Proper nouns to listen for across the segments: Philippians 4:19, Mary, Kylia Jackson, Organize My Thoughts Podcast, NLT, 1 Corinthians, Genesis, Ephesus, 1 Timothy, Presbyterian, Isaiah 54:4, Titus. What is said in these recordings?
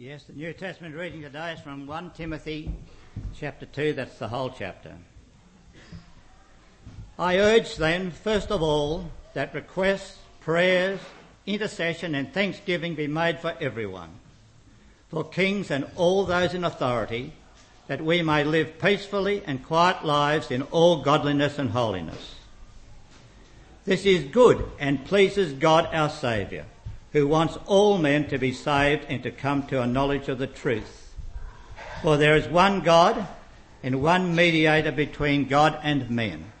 Yes, the New Testament reading today is from 1 Timothy chapter 2, that's the whole chapter. I urge then, first of all, that requests, prayers, intercession and thanksgiving be made for everyone, for kings and all those in authority, that we may live peacefully and quiet lives in all godliness and holiness. This is good and pleases God our Saviour, who wants all men to be saved and to come to a knowledge of the truth. For there is one God and one mediator between God and men,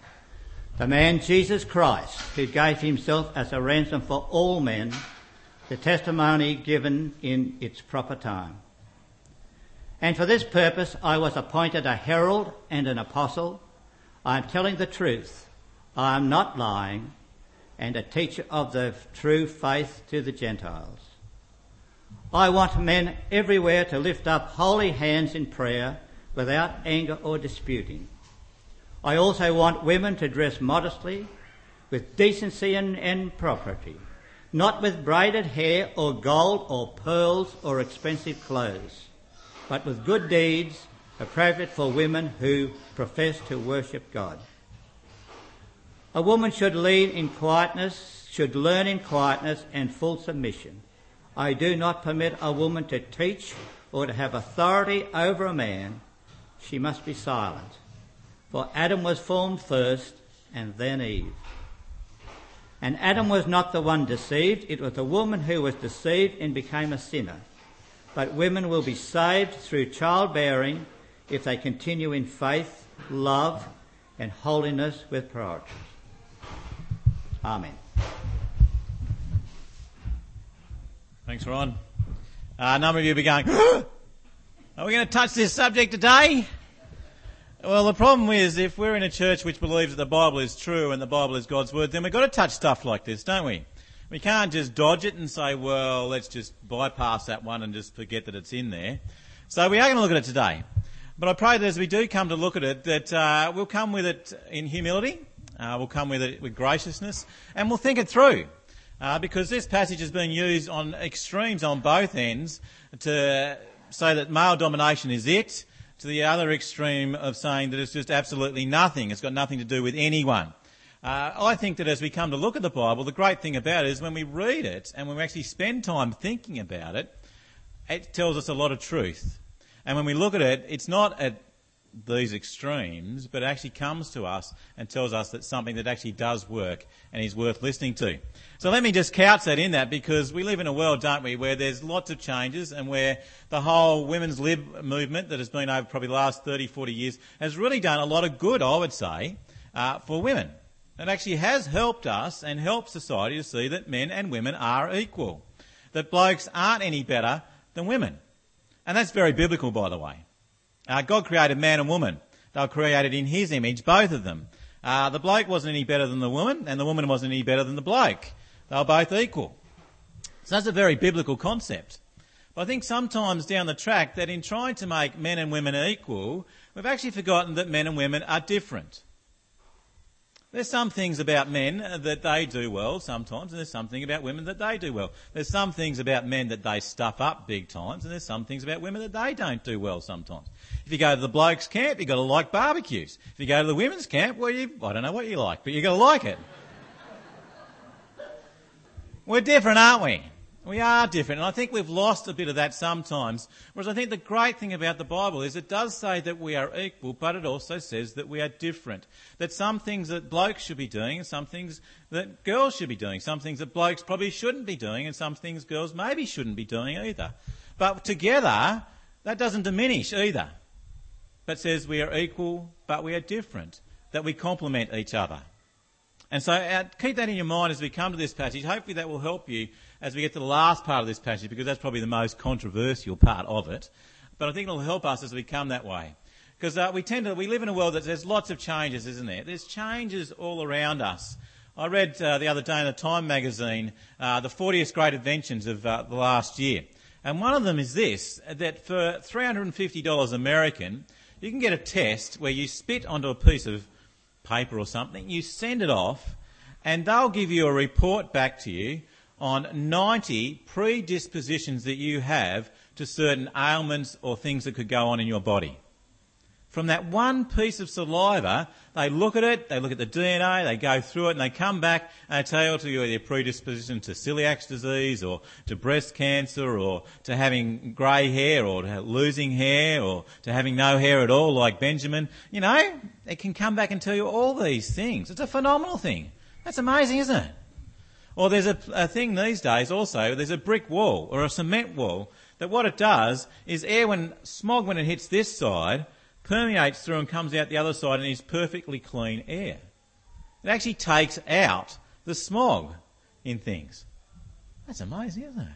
the man Jesus Christ, who gave himself as a ransom for all men, the testimony given in its proper time. And for this purpose I was appointed a herald and an apostle. I am telling the truth, I am not lying, and a teacher of the true faith to the Gentiles. I want men everywhere to lift up holy hands in prayer without anger or disputing. I also want women to dress modestly, with decency and propriety, not with braided hair or gold or pearls or expensive clothes, but with good deeds appropriate for women who profess to worship God. A woman should lead in quietness, should learn in quietness and full submission. I do not permit a woman to teach or to have authority over a man. She must be silent. For Adam was formed first and then Eve. And Adam was not the one deceived, it was the woman who was deceived and became a sinner. But women will be saved through childbearing if they continue in faith, love and holiness with pride. Amen. Thanks, Ron. A number of you will be going, are we going to touch this subject today? Well, the problem is if we're in a church which believes that the Bible is true and the Bible is God's word, then we've got to touch stuff like this, don't we? We can't just dodge it and say, well, let's just bypass that one and just forget that it's in there. So we are going to look at it today. But I pray that as we do come to look at it, that we'll come with it in humility. We'll come with it with graciousness, and we'll think it through, because this passage is being used on extremes on both ends to say that male domination is it, to the other extreme of saying that it's just absolutely nothing. It's got nothing to do with anyone. I think that as we come to look at the Bible, the great thing about it is when we read it and when we actually spend time thinking about it, it tells us a lot of truth. And when we look at it, it's not at these extremes, but it actually comes to us and tells us that something that actually does work and is worth listening to. So let me just couch that in that, because we live in a world, don't we, where there's lots of changes and where the whole women's lib movement that has been over probably the last 30, 40 years has really done a lot of good, I would say, for women. It actually has helped us and helped society to see that men and women are equal, that blokes aren't any better than women. And that's very biblical, by the way. God created man and woman. They were created in his image, both of them. The bloke wasn't any better than the woman, and the woman wasn't any better than the bloke. They were both equal. So that's a very biblical concept. But I think sometimes down the track that in trying to make men and women equal, we've actually forgotten that men and women are different. There's some things about men that they do well sometimes, and there's something about women that they do well. There's some things about men that they stuff up big times, and there's some things about women that they don't do well sometimes. If you go to the blokes' camp, you've got to like barbecues. If you go to the women's camp, well, I don't know what you like, but you've got to like it. We're different, aren't we? We are different, and I think we've lost a bit of that sometimes. Whereas I think the great thing about the Bible is it does say that we are equal, but it also says that we are different. That some things that blokes should be doing and some things that girls should be doing. Some things that blokes probably shouldn't be doing and some things girls maybe shouldn't be doing either. But together, that doesn't diminish either. But says we are equal, but we are different, that we complement each other. And so keep that in your mind as we come to this passage. Hopefully that will help you as we get to the last part of this passage, because that's probably the most controversial part of it. But I think it'll help us as we come that way. Because we live in a world that there's lots of changes, isn't there? There's changes all around us. I read the other day in the Time magazine the 40th great inventions of the last year. And one of them is this, that for $350 American, you can get a test where you spit onto a piece of paper or something, you send it off, and they'll give you a report back to you on 90 predispositions that you have to certain ailments or things that could go on in your body. From that one piece of saliva, they look at it, they look at the DNA, they go through it, and they come back and they tell you their predisposition to celiac disease or to breast cancer or to having grey hair or to losing hair or to having no hair at all like Benjamin. You know, they can come back and tell you all these things. It's a phenomenal thing. That's amazing, isn't it? Or there's a thing these days also, there's a brick wall or a cement wall that what it does is smog when it hits this side, permeates through and comes out the other side and is perfectly clean air. It actually takes out the smog in things. That's amazing, isn't it?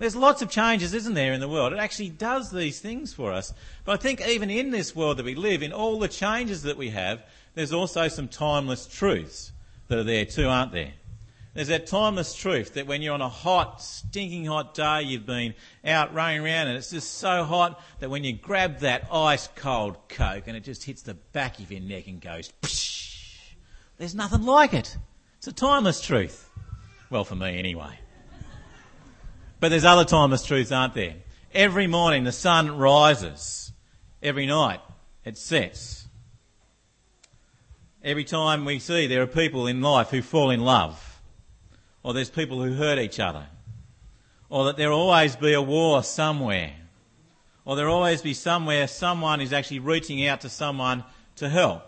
There's lots of changes, isn't there, in the world. It actually does these things for us. But I think even in this world that we live, in all the changes that we have, there's also some timeless truths that are there too, aren't there? There's that timeless truth that when you're on a hot, stinking hot day, you've been out running around and it's just so hot that when you grab that ice-cold Coke and it just hits the back of your neck and goes, psh, there's nothing like it. It's a timeless truth. Well, for me anyway. But there's other timeless truths, aren't there? Every morning the sun rises. Every night it sets. Every time we see there are people in life who fall in love. Or there's people who hurt each other. Or that there'll always be a war somewhere. Or there'll always be somewhere someone is actually reaching out to someone to help.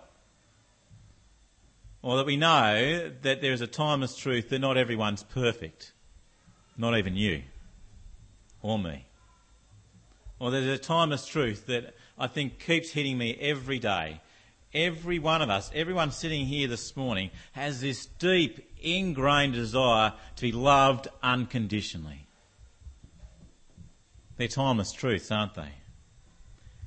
Or that we know that there is a timeless truth that not everyone's perfect. Not even you. Or me. Or there's a timeless truth that I think keeps hitting me every day. Every one of us, everyone sitting here this morning has this deep ingrained desire to be loved unconditionally. They're timeless truths, aren't they?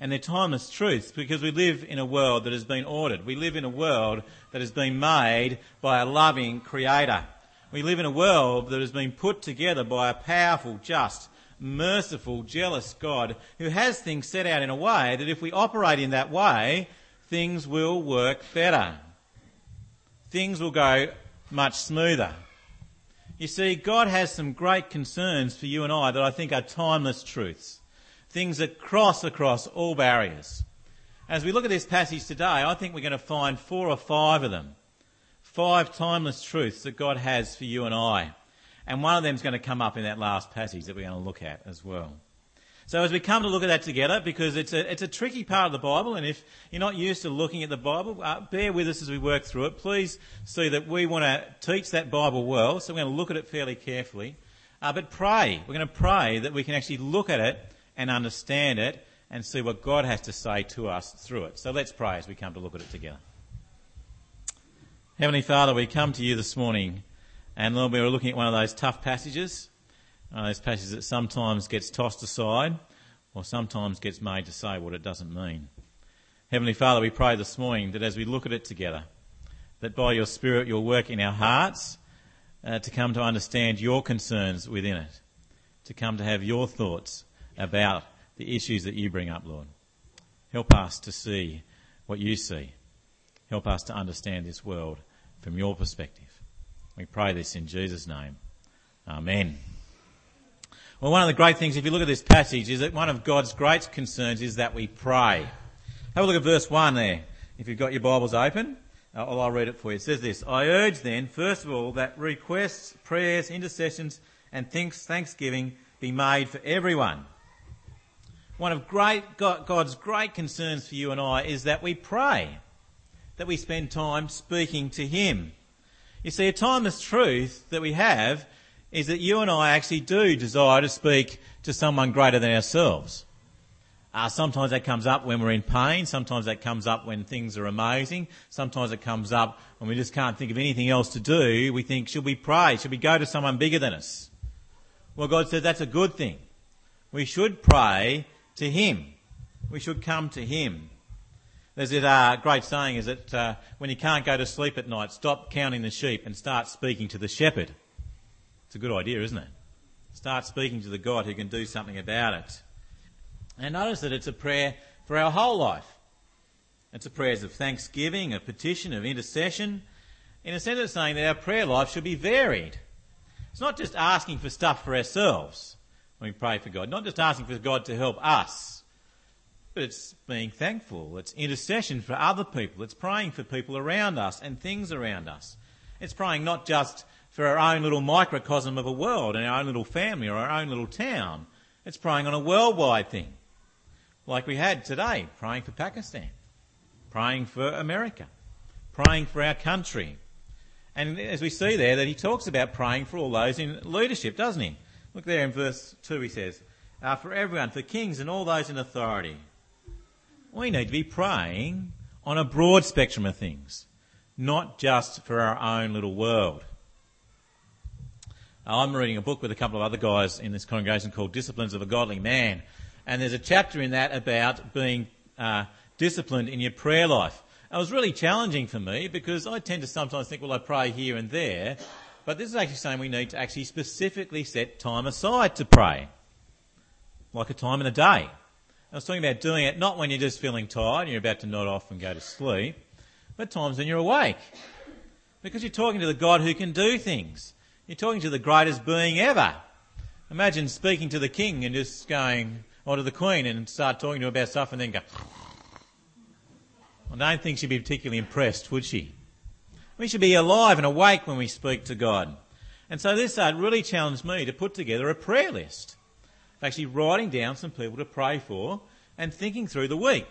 And they're timeless truths because we live in a world that has been ordered. We live in a world that has been made by a loving creator. We live in a world that has been put together by a powerful, just, merciful, jealous God who has things set out in a way that if we operate in that way, things will work better. Things will go much smoother. You see, God has some great concerns for you and I that I think are timeless truths, things that cross across all barriers. As we look at this passage today, I think we're going to find 4 or 5 of them, 5 timeless truths that God has for you and I. And one of them is going to come up in that last passage that we're going to look at as well. So as we come to look at that together, because it's a tricky part of the Bible, and if you're not used to looking at the Bible, bear with us as we work through it. Please see that we want to teach that Bible well, so we're going to look at it fairly carefully. But pray. We're going to pray that we can actually look at it and understand it and see what God has to say to us through it. So let's pray as we come to look at it together. Heavenly Father, we come to you this morning, and Lord, we were looking at one of those tough passages. Those passages that sometimes gets tossed aside or sometimes gets made to say what it doesn't mean. Heavenly Father, we pray this morning that as we look at it together, that by your Spirit you'll work in our hearts to come to understand your concerns within it, to come to have your thoughts about the issues that you bring up, Lord. Help us to see what you see. Help us to understand this world from your perspective. We pray this in Jesus' name. Amen. Well, one of the great things, if you look at this passage, is that one of God's great concerns is that we pray. Have a look at verse 1 there, if you've got your Bibles open. I'll read it for you. It says this, I urge then, first of all, that requests, prayers, intercessions and thanksgiving be made for everyone. One of God's great concerns for you and I is that we pray, that we spend time speaking to him. You see, a timeless truth that we have is that you and I actually do desire to speak to someone greater than ourselves. Sometimes that comes up when we're in pain. Sometimes that comes up when things are amazing. Sometimes it comes up when we just can't think of anything else to do. We think, should we pray? Should we go to someone bigger than us? Well, God says that's a good thing. We should pray to him. We should come to him. There's that great saying is that when you can't go to sleep at night, stop counting the sheep and start speaking to the shepherd. It's a good idea, isn't it? Start speaking to the God who can do something about it. And notice that it's a prayer for our whole life. It's a prayer of thanksgiving, of petition, of intercession. In a sense, it's saying that our prayer life should be varied. It's not just asking for stuff for ourselves. when we pray for God. Not just asking for God to help us, but it's being thankful. It's intercession for other people. It's praying for people around us and things around us. It's praying not just for our own little microcosm of a world and our own little family or our own little town. It's praying on a worldwide thing, like we had today, praying for Pakistan, praying for America, praying for our country. And as we see there, that he talks about praying for all those in leadership, doesn't he? Look there in verse 2, he says, for everyone, for kings and all those in authority. We need to be praying on a broad spectrum of things, not just for our own little world. I'm reading a book with a couple of other guys in this congregation called Disciplines of a Godly Man. And there's a chapter in that about being disciplined in your prayer life. It was really challenging for me because I tend to sometimes think, well, I pray here and there. But this is actually saying we need to actually specifically set time aside to pray, like a time in a day. I was talking about doing it not when you're just feeling tired and you're about to nod off and go to sleep, but times when you're awake. Because you're talking to the God who can do things. You're talking to the greatest being ever. Imagine speaking to the king and just going, or to the queen, and start talking to her about stuff and then go... I don't think she'd be particularly impressed, would she? We should be alive and awake when we speak to God. And so this really challenged me to put together a prayer list, actually writing down some people to pray for and thinking through the week.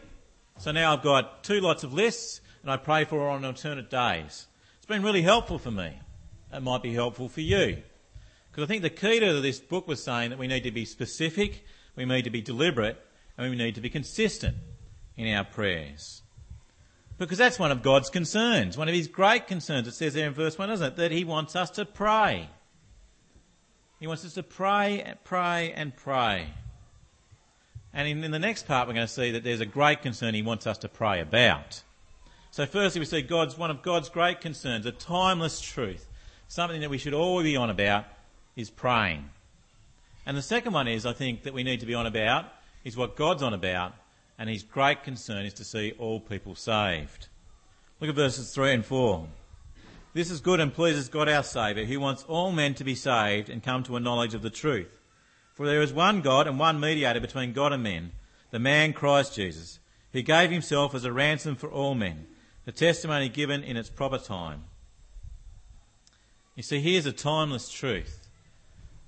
So now I've got two lots of lists and I pray for on alternate days. It's been really helpful for me. It might be helpful for you. Because I think the key to this book was saying that we need to be specific, we need to be deliberate, and we need to be consistent in our prayers. Because that's one of God's concerns, one of his great concerns. It says there in verse 1, doesn't it, that he wants us to pray. He wants us to pray. And in the next part we're going to see that there's a great concern he wants us to pray about. So firstly we see one of God's great concerns, a timeless truth. Something that we should all be on about is praying. And the second one is, I think, that we need to be on about is what God's on about, and his great concern is to see all people saved. Look at verses 3 and 4. This is good and pleases God our Saviour, who wants all men to be saved and come to a knowledge of the truth. For there is one God and one mediator between God and men, the man Christ Jesus, who gave himself as a ransom for all men, the testimony given in its proper time. You see, here's a timeless truth.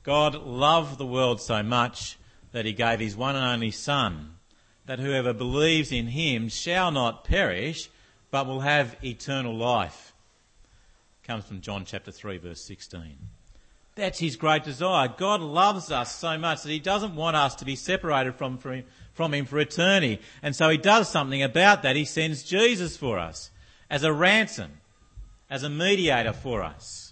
God loved the world so much that he gave his one and only Son, that whoever believes in him shall not perish, but will have eternal life. It comes from John chapter 3, verse 16. That's his great desire. God loves us so much that he doesn't want us to be separated from him for eternity. And so he does something about that. He sends Jesus for us as a ransom, as a mediator for us.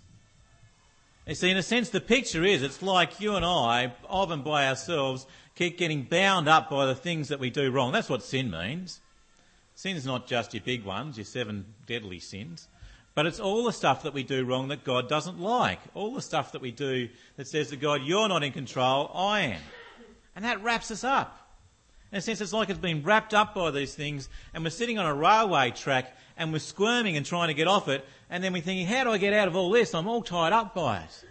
You see, in a sense, the picture is, it's like you and I, of and by ourselves, keep getting bound up by the things that we do wrong. That's what sin means. Sin's not just your big ones, your 7 deadly sins, but it's all the stuff that we do wrong that God doesn't like, all the stuff that we do that says to God, you're not in control, I am. And that wraps us up. In a sense, it's like it's been wrapped up by these things, and we're sitting on a railway track and we're squirming and trying to get off it, and then we're thinking, how do I get out of all this? I'm all tied up by it.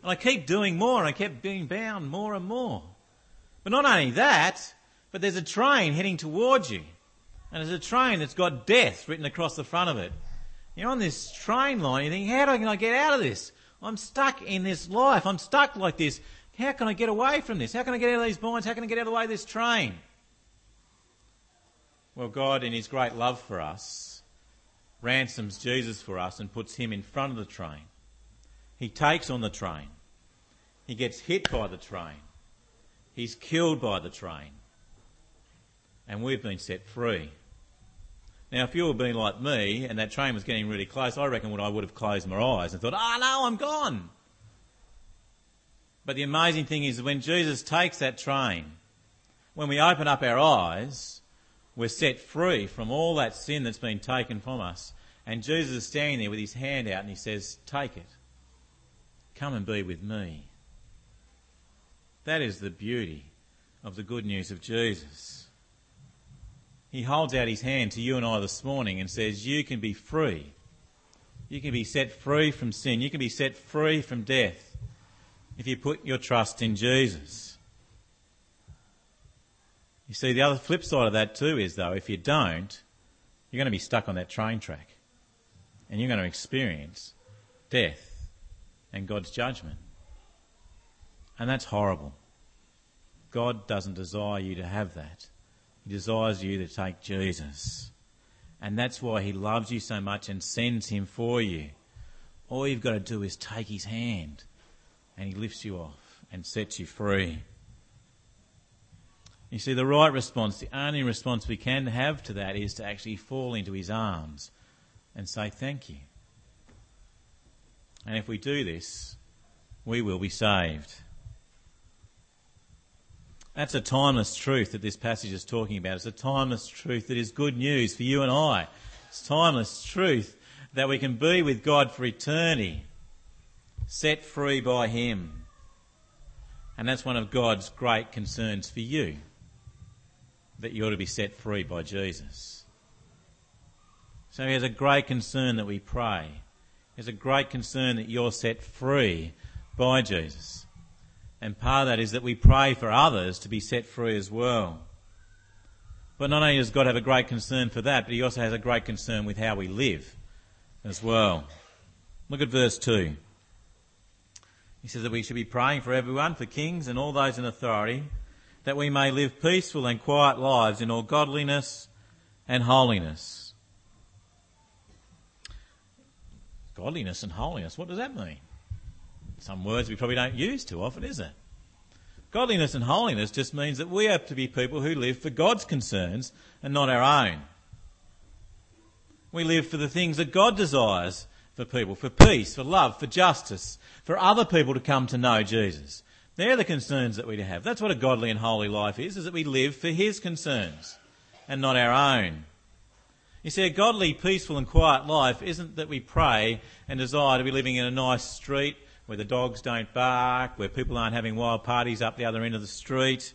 And I keep doing more, and I kept being bound more and more. But not only that, but there's a train heading towards you. And there's a train that's got death written across the front of it. You're on this train line, you think, how can I get out of this? I'm stuck in this life. I'm stuck like this. How can I get away from this? How can I get out of these bonds? How can I get out of the way of this train? Well, God, in his great love for us, ransoms Jesus for us and puts him in front of the train. He takes on the train. He gets hit by the train. He's killed by the train. And we've been set free. Now, if you were being like me and that train was getting really close, I reckon I would have closed my eyes and thought, oh no, I'm gone. But the amazing thing is when Jesus takes that train, when we open up our eyes, we're set free from all that sin that's been taken from us. And Jesus is standing there with his hand out and he says, take it. Come and be with me. That is the beauty of the good news of Jesus. He holds out his hand to you and I this morning and says, you can be free. You can be set free from sin. You can be set free from death if you put your trust in Jesus. You see, the other flip side of that too is, though, if you don't, you're going to be stuck on that train track and you're going to experience death and God's judgment. And that's horrible. God doesn't desire you to have that. He desires you to take Jesus. And that's why he loves you so much and sends him for you. All you've got to do is take his hand and he lifts you off and sets you free. You see, the right response, the only response we can have to that is to actually fall into his arms and say thank you. And if we do this, we will be saved. That's a timeless truth that this passage is talking about. It's a timeless truth that is good news for you and I. It's timeless truth that we can be with God for eternity, set free by him. And that's one of God's great concerns for you, that you ought to be set free by Jesus. So he has a great concern that we pray. He has a great concern that you're set free by Jesus. And part of that is that we pray for others to be set free as well. But not only does God have a great concern for that, but he also has a great concern with how we live as well. Look at verse 2. He says that we should be praying for everyone, for kings and all those in authority, that we may live peaceful and quiet lives in all godliness and holiness. Godliness and holiness, what does that mean? Some words we probably don't use too often, is it? Godliness and holiness just means that we have to be people who live for God's concerns and not our own. We live for the things that God desires for people, for peace, for love, for justice, for other people to come to know Jesus. They're the concerns that we have. That's what a godly and holy life is that we live for his concerns and not our own. You see, a godly, peaceful and quiet life isn't that we pray and desire to be living in a nice street where the dogs don't bark, where people aren't having wild parties up the other end of the street.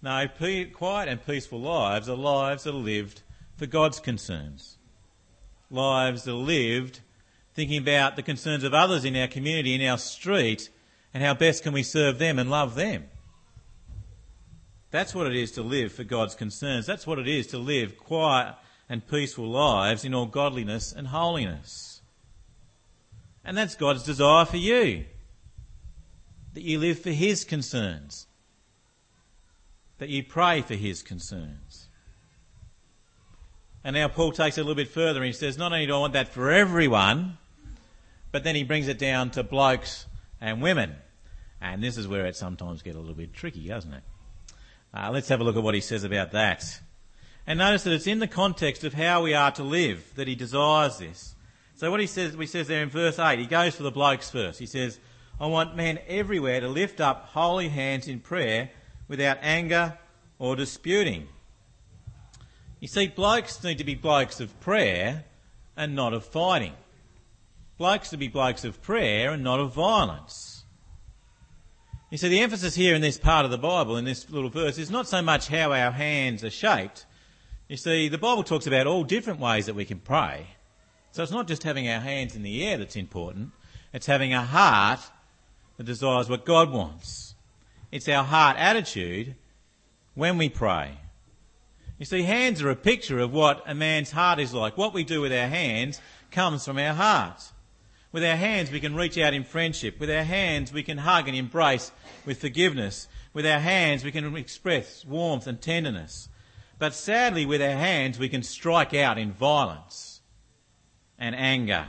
No, quiet and peaceful lives are lives that are lived for God's concerns. Lives that are lived thinking about the concerns of others in our community, in our street, and how best can we serve them and love them. That's what it is to live for God's concerns. That's what it is to live quiet and peaceful lives in all godliness and holiness. And that's God's desire for you, that you live for his concerns, that you pray for his concerns. And now Paul takes it a little bit further and he says, not only do I want that for everyone, but then he brings it down to blokes and women. And this is where it sometimes gets a little bit tricky, doesn't it? Let's have a look at what he says about that. And notice that it's in the context of how we are to live that he desires this. So what he says there in verse 8, he goes for the blokes first. He says, I want men everywhere to lift up holy hands in prayer without anger or disputing. You see, blokes need to be blokes of prayer and not of fighting. Blokes to be blokes of prayer and not of violence. You see, the emphasis here in this part of the Bible, in this little verse, is not so much how our hands are shaped. You see, the Bible talks about all different ways that we can pray. So it's not just having our hands in the air that's important. It's having a heart that desires what God wants. It's our heart attitude when we pray. You see, hands are a picture of what a man's heart is like. What we do with our hands comes from our heart. With our hands we can reach out in friendship. With our hands we can hug and embrace with forgiveness. With our hands we can express warmth and tenderness. But sadly, with our hands we can strike out in violence and anger.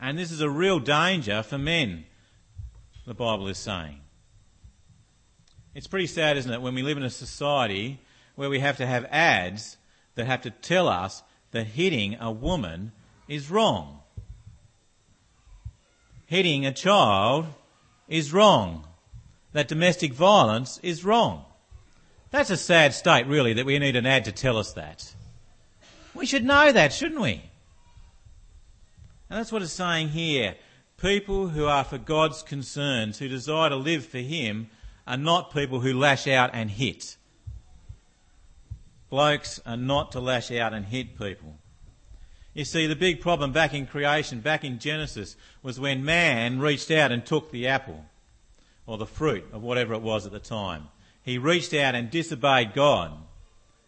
And this is a real danger for men, the Bible is saying. It's pretty sad, isn't it, when we live in a society where we have to have ads that have to tell us that hitting a woman is wrong. Hitting a child is wrong. That domestic violence is wrong. That's a sad state, really, that we need an ad to tell us that. We should know that, shouldn't we? And that's what it's saying here. People who are for God's concerns, who desire to live for him, are not people who lash out and hit. Blokes are not to lash out and hit people. You see, the big problem back in creation, back in Genesis, was when man reached out and took the apple or the fruit of whatever it was at the time. He reached out and disobeyed God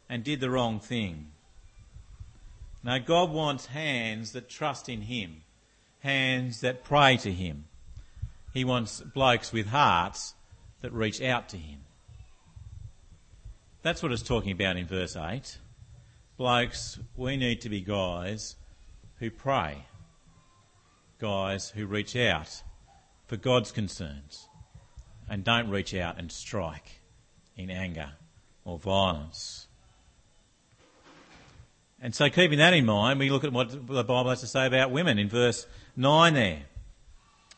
and did the wrong thing. Now, God wants hands that trust in him, hands that pray to him. He wants blokes with hearts that reach out to him. That's what it's talking about in verse 8. Blokes, we need to be guys who pray, guys who reach out for God's concerns and don't reach out and strike in anger or violence. And so keeping that in mind, we look at what the Bible has to say about women in verse 9 there.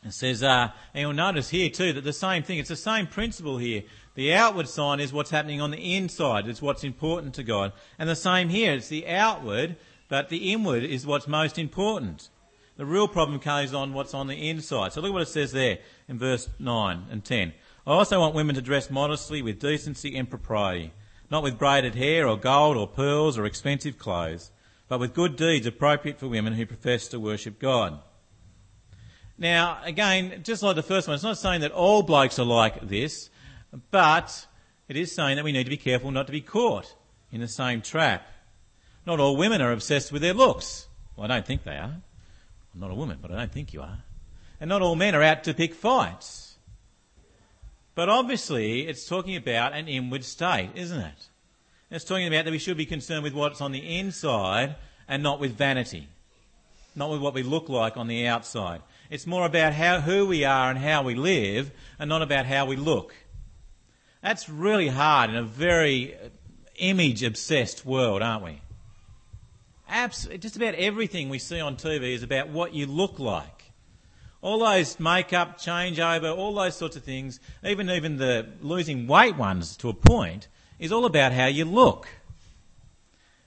It says, and you'll notice here too that the same thing, it's the same principle here. The outward sign is what's happening on the inside. It's what's important to God. And the same here, it's the outward, but the inward is what's most important. The real problem comes on what's on the inside. So look at what it says there in verse 9 and 10. I also want women to dress modestly with decency and propriety, not with braided hair or gold or pearls or expensive clothes, but with good deeds appropriate for women who profess to worship God. Now, again, just like the first one, it's not saying that all blokes are like this, but it is saying that we need to be careful not to be caught in the same trap. Not all women are obsessed with their looks. Well, I don't think they are. I'm not a woman, but I don't think you are. And not all men are out to pick fights. But obviously, it's talking about an inward state, isn't it? It's talking about that we should be concerned with what's on the inside and not with vanity, not with what we look like on the outside. It's more about who we are and how we live and not about how we look. That's really hard in a very image-obsessed world, aren't we? Just about everything we see on TV is about what you look like. All those makeup, changeover, all those sorts of things, even the losing weight ones to a point, is all about how you look.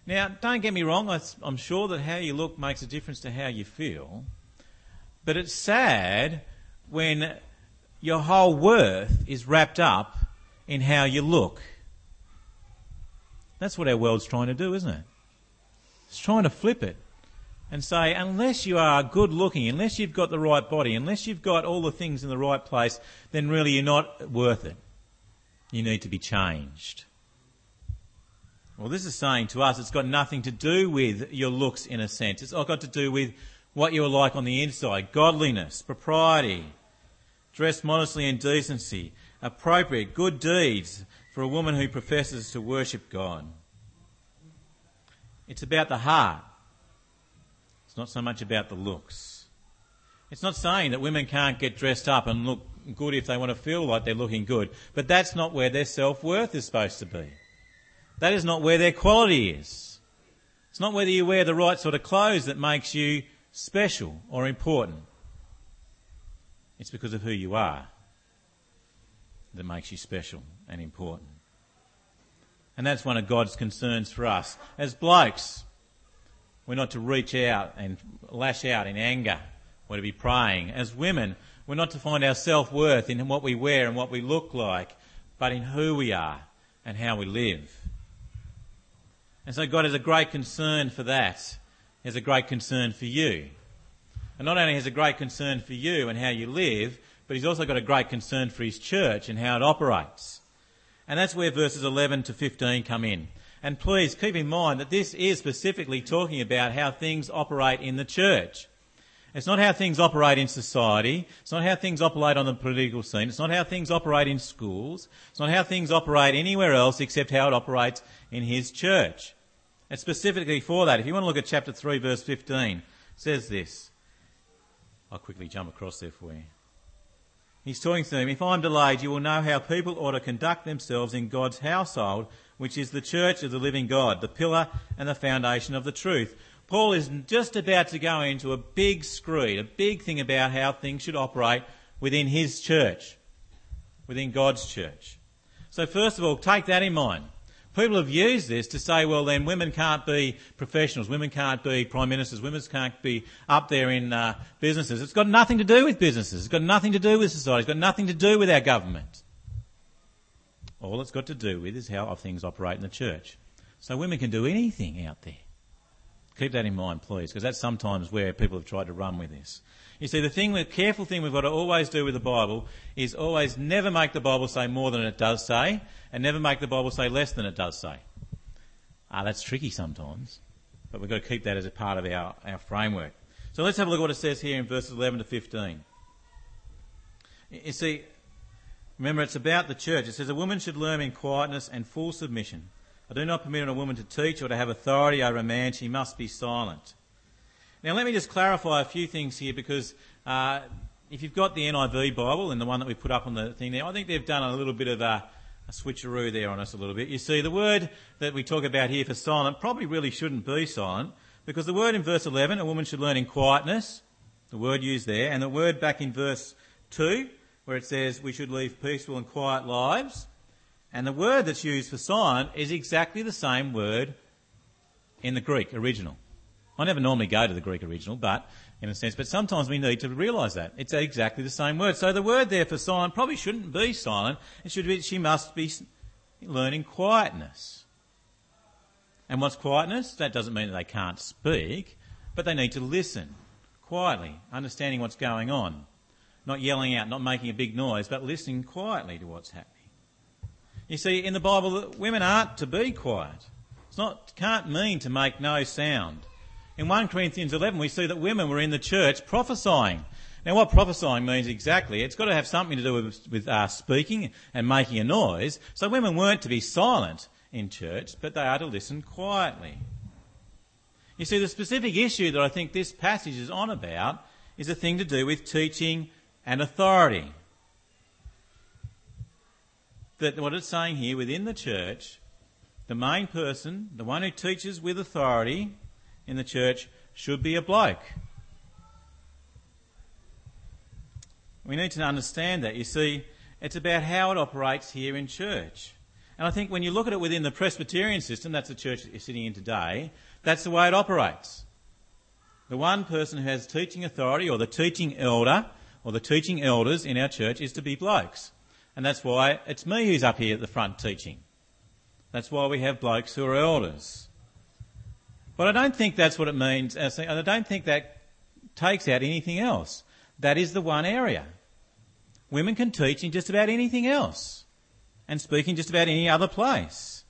Now, don't get me wrong, I'm sure that how you look makes a difference to how you feel, but it's sad when your whole worth is wrapped up in how you look. That's what our world's trying to do, isn't it? It's trying to flip it and say, unless you are good looking, unless you've got the right body, unless you've got all the things in the right place, then really you're not worth it. You need to be changed. Well, this is saying to us it's got nothing to do with your looks in a sense. It's all got to do with what you're like on the inside, godliness, propriety, dress modestly in decency, appropriate, good deeds for a woman who professes to worship God. It's about the heart. It's not so much about the looks. It's not saying that women can't get dressed up and look good if they want to feel like they're looking good, but that's not where their self-worth is supposed to be. That is not where their quality is. It's not whether you wear the right sort of clothes that makes you special or important. It's because of who you are that makes you special and important. And that's one of God's concerns for us. As blokes, we're not to reach out and lash out in anger. We're to be praying. As women, we're not to find our self-worth in what we wear and what we look like, but in who we are and how we live. And so God has a great concern for that. He has a great concern for you. And not only has a great concern for you and how you live, but he's also got a great concern for his church and how it operates. And that's where verses 11 to 15 come in. And please keep in mind that this is specifically talking about how things operate in the church. It's not how things operate in society. It's not how things operate on the political scene. It's not how things operate in schools. It's not how things operate anywhere else except how it operates in his church. And specifically for that, if you want to look at chapter 3, verse 15, it says this. I'll quickly jump across there for you. He's talking to them. If I'm delayed, you will know how people ought to conduct themselves in God's household, which is the church of the living God, the pillar and the foundation of the truth. Paul is just about to go into a big screed, a big thing about how things should operate within his church, within God's church. So first of all, take that in mind. People have used this to say, well, then women can't be professionals, women can't be prime ministers, women can't be up there in businesses. It's got nothing to do with businesses. It's got nothing to do with society. It's got nothing to do with our government. All it's got to do with is how things operate in the church. So women can do anything out there. Keep that in mind, please, because that's sometimes where people have tried to run with this. You see, the careful thing we've got to always do with the Bible is always never make the Bible say more than it does say, and never make the Bible say less than it does say. That's tricky sometimes, but we've got to keep that as a part of our framework. So let's have a look at what it says here in verses 11 to 15. You see, remember, it's about the church. It says, "A woman should learn in quietness and full submission. I do not permit a woman to teach or to have authority over a man. She must be silent." Now, let me just clarify a few things here, because if you've got the NIV Bible and the one that we put up on the thing there, I think they've done a little bit of a switcheroo there on us a little bit. You see, the word that we talk about here for silent probably really shouldn't be silent, because the word in verse 11, "a woman should learn in quietness," the word used there, and the word back in verse 2, where it says we should live peaceful and quiet lives, and the word that's used for silent is exactly the same word in the Greek original. I never normally go to the Greek original, but sometimes we need to realise that. It's exactly the same word. So the word there for silent probably shouldn't be silent. It should be, she must be learning quietness. And what's quietness? That doesn't mean that they can't speak, but they need to listen quietly, understanding what's going on. Not yelling out, not making a big noise, but listening quietly to what's happening. You see, in the Bible, women aren't to be quiet. It can't mean to make no sound. In 1 Corinthians 11, we see that women were in the church prophesying. Now, what prophesying means exactly, it's got to have something to do with speaking and making a noise. So women weren't to be silent in church, but they are to listen quietly. You see, the specific issue that I think this passage is on about is a thing to do with teaching and authority. That what it's saying here within the church, the main person, the one who teaches with authority in the church, should be a bloke. We need to understand that. You see, it's about how it operates here in church. And I think when you look at it within the Presbyterian system, that's the church that you're sitting in today, that's the way it operates. The one person who has teaching authority, or the teaching elder, or the teaching elders in our church, is to be blokes. And that's why it's me who's up here at the front teaching. That's why we have blokes who are elders. But I don't think that's what it means. I don't think that takes out anything else. That is the one area. Women can teach in just about anything else and speak in just about any other place.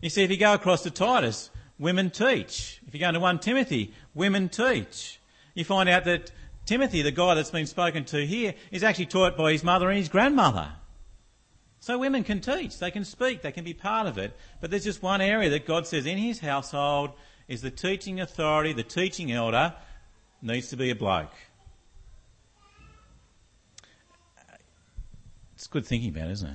You see, if you go across to Titus, women teach. If you go into 1 Timothy, women teach. You find out that Timothy, the guy that's been spoken to here, is actually taught by his mother and his grandmother. So women can teach, they can speak, they can be part of it. But there's just one area that God says in his household is the teaching authority, the teaching elder needs to be a bloke. It's good thinking about it, isn't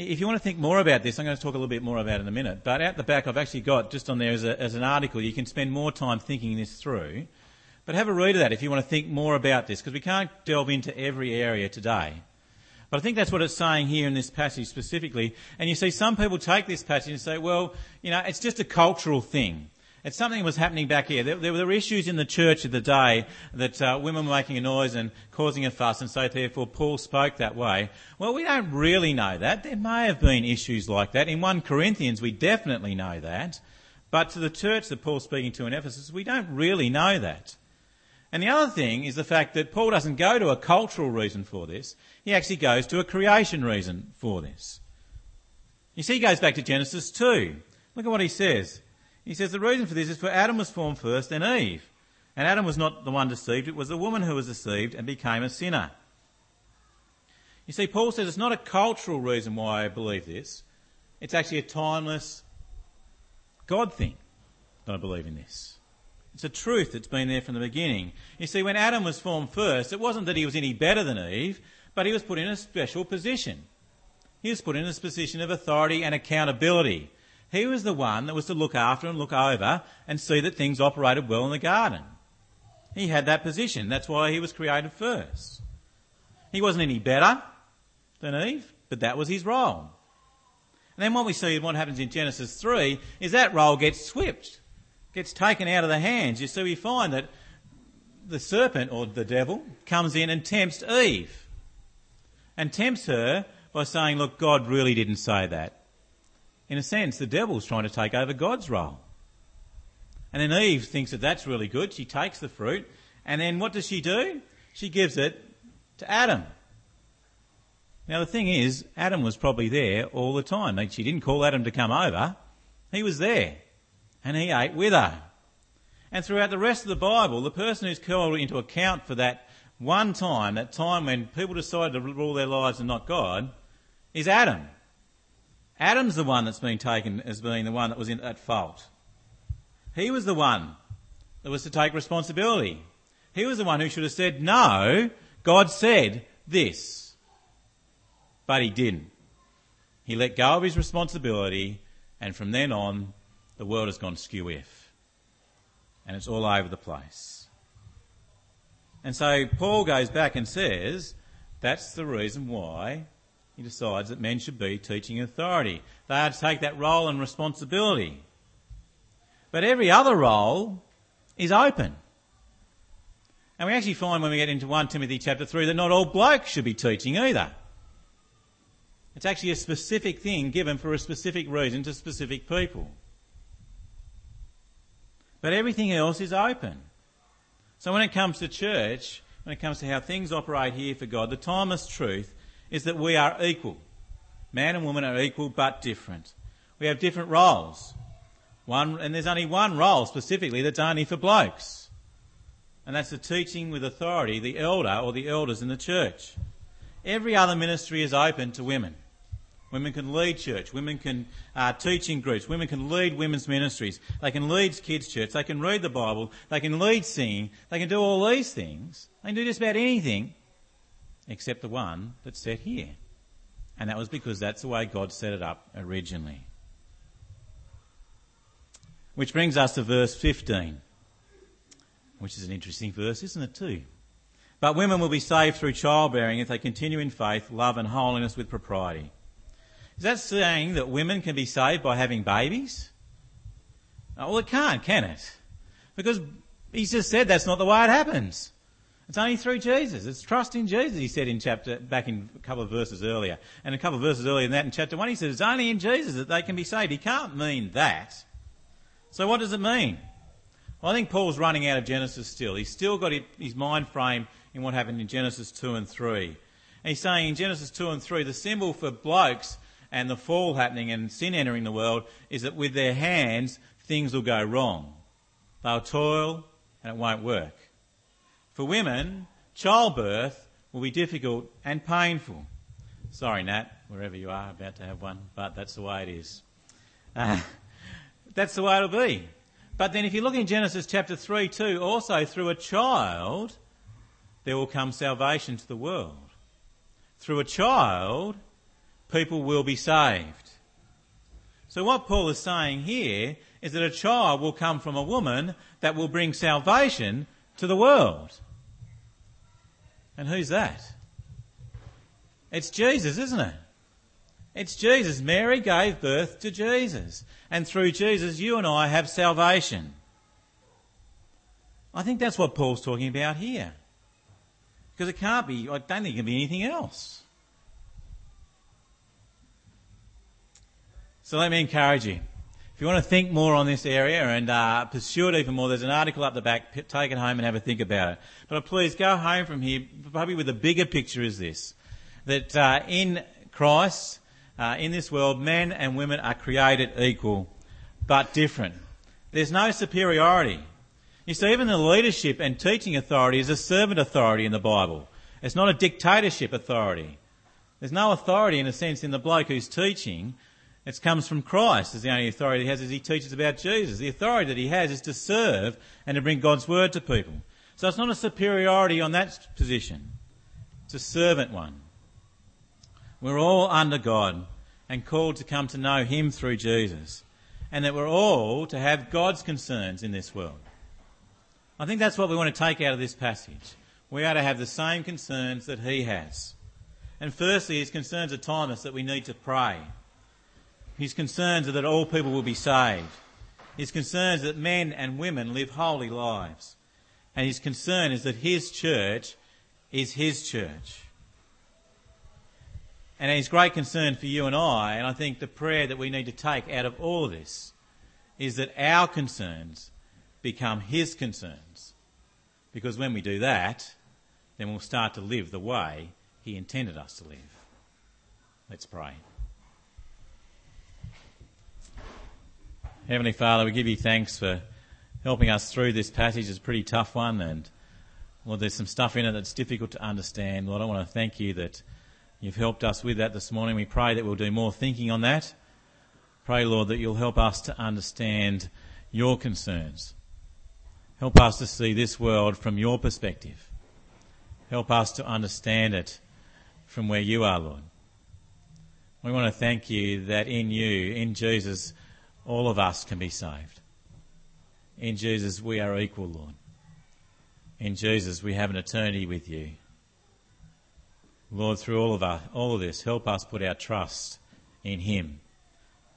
it? If you want to think more about this, I'm going to talk a little bit more about it in a minute. But at the back, I've actually got, just on there as an article, you can spend more time thinking this through. But have a read of that if you want to think more about this, because we can't delve into every area today. But I think that's what it's saying here in this passage specifically. And you see, some people take this passage and say, well, you know, it's just a cultural thing. It's something that was happening back here. There were issues in the church of the day that women were making a noise and causing a fuss, and so therefore Paul spoke that way. Well, we don't really know that. There may have been issues like that. In 1 Corinthians, we definitely know that. But to the church that Paul's speaking to in Ephesus, we don't really know that. And the other thing is the fact that Paul doesn't go to a cultural reason for this. He actually goes to a creation reason for this. You see, he goes back to Genesis 2. Look at what he says. He says the reason for this is for Adam was formed first, then Eve. And Adam was not the one deceived, it was the woman who was deceived and became a sinner. You see, Paul says it's not a cultural reason why I believe this. It's actually a timeless God thing that I believe in this. It's a truth that's been there from the beginning. You see, when Adam was formed first, it wasn't that he was any better than Eve, but he was put in a special position. He was put in a position of authority and accountability. He was the one that was to look after and look over and see that things operated well in the garden. He had that position. That's why he was created first. He wasn't any better than Eve, but that was his role. And then what we see and what happens in Genesis 3 is that role gets swept. Gets taken out of the hands. You see, we find that the serpent, or the devil, comes in and tempts Eve. And tempts her by saying, look, God really didn't say that. In a sense, the devil's trying to take over God's role. And then Eve thinks that that's really good. She takes the fruit. And then what does she do? She gives it to Adam. Now the thing is, Adam was probably there all the time. She didn't call Adam to come over. He was there. And he ate with her. And throughout the rest of the Bible, the person who's called into account for that one time, that time when people decided to rule their lives and not God, is Adam. Adam's the one that's been taken as being the one that was at fault. He was the one that was to take responsibility. He was the one who should have said, no, God said this. But he didn't. He let go of his responsibility, and from then on, the world has gone skew-if. And it's all over the place. And so Paul goes back and says, that's the reason why he decides that men should be teaching authority. They are to take that role and responsibility. But every other role is open. And we actually find when we get into 1 Timothy chapter 3 that not all blokes should be teaching either. It's actually a specific thing given for a specific reason to specific people. But everything else is open. So when it comes to church, when it comes to how things operate here for God, the timeless truth is that we are equal. Man and woman are equal but different. We have different roles. And there's only one role specifically that's only for blokes. And that's the teaching with authority, the elder or the elders in the church. Every other ministry is open to women. Women can lead church. Women can teach in groups. Women can lead women's ministries. They can lead kids' church. They can read the Bible. They can lead singing. They can do all these things. They can do just about anything except the one that's set here. And that was because that's the way God set it up originally. Which brings us to verse 15, which is an interesting verse, isn't it, too? But women will be saved through childbearing if they continue in faith, love and holiness with propriety. Is that saying that women can be saved by having babies? Oh, well, it can't, can it? Because he's just said that's not the way it happens. It's only through Jesus. It's trust in Jesus, he said back in a couple of verses earlier. And a couple of verses earlier than that in chapter 1, he said it's only in Jesus that they can be saved. He can't mean that. So what does it mean? Well, I think Paul's running out of Genesis still. He's still got his mind framed in what happened in Genesis 2 and 3. And he's saying in Genesis 2 and 3, the symbol for blokes and the fall happening and sin entering the world is that with their hands, things will go wrong. They'll toil and it won't work. For women, childbirth will be difficult and painful. Sorry, Nat, wherever you are, about to have one, but that's the way it is. That's the way it'll be. But then if you look in Genesis chapter 3 too, also through a child, there will come salvation to the world. Through a child, people will be saved. So what Paul is saying here is that a child will come from a woman that will bring salvation to the world. And who's that? It's Jesus, isn't it? It's Jesus. Mary gave birth to Jesus. And through Jesus, you and I have salvation. I think that's what Paul's talking about here. Because it can't be, I don't think it can be anything else. So let me encourage you. If you want to think more on this area and pursue it even more, there's an article up the back. Take it home and have a think about it. But please go home from here, probably with a bigger picture is this. That in Christ, in this world, men and women are created equal but different. There's no superiority. You see, even the leadership and teaching authority is a servant authority in the Bible. It's not a dictatorship authority. There's no authority, in a sense, in the bloke who's teaching. It comes from Christ as the only authority he has as he teaches about Jesus. The authority that he has is to serve and to bring God's word to people. So it's not a superiority on that position. It's a servant one. We're all under God and called to come to know him through Jesus, and that we're all to have God's concerns in this world. I think that's what we want to take out of this passage. We are to have the same concerns that he has. And firstly, his concerns are timeless, that we need to pray. His concerns are that all people will be saved. His concerns are that men and women live holy lives. And his concern is that his church is his church. And his great concern for you and I think the prayer that we need to take out of all of this is that our concerns become his concerns. Because when we do that, then we'll start to live the way he intended us to live. Let's pray. Heavenly Father, we give you thanks for helping us through this passage. It's a pretty tough one, and Lord, there's some stuff in it that's difficult to understand. Lord, I want to thank you that you've helped us with that this morning. We pray that we'll do more thinking on that. Pray, Lord, that you'll help us to understand your concerns. Help us to see this world from your perspective. Help us to understand it from where you are, Lord. We want to thank you that in you, in Jesus, all of us can be saved. In Jesus, we are equal, Lord. In Jesus, we have an eternity with you. Lord, through all of this, help us put our trust in him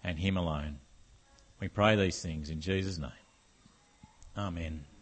and him alone. We pray these things in Jesus' name. Amen.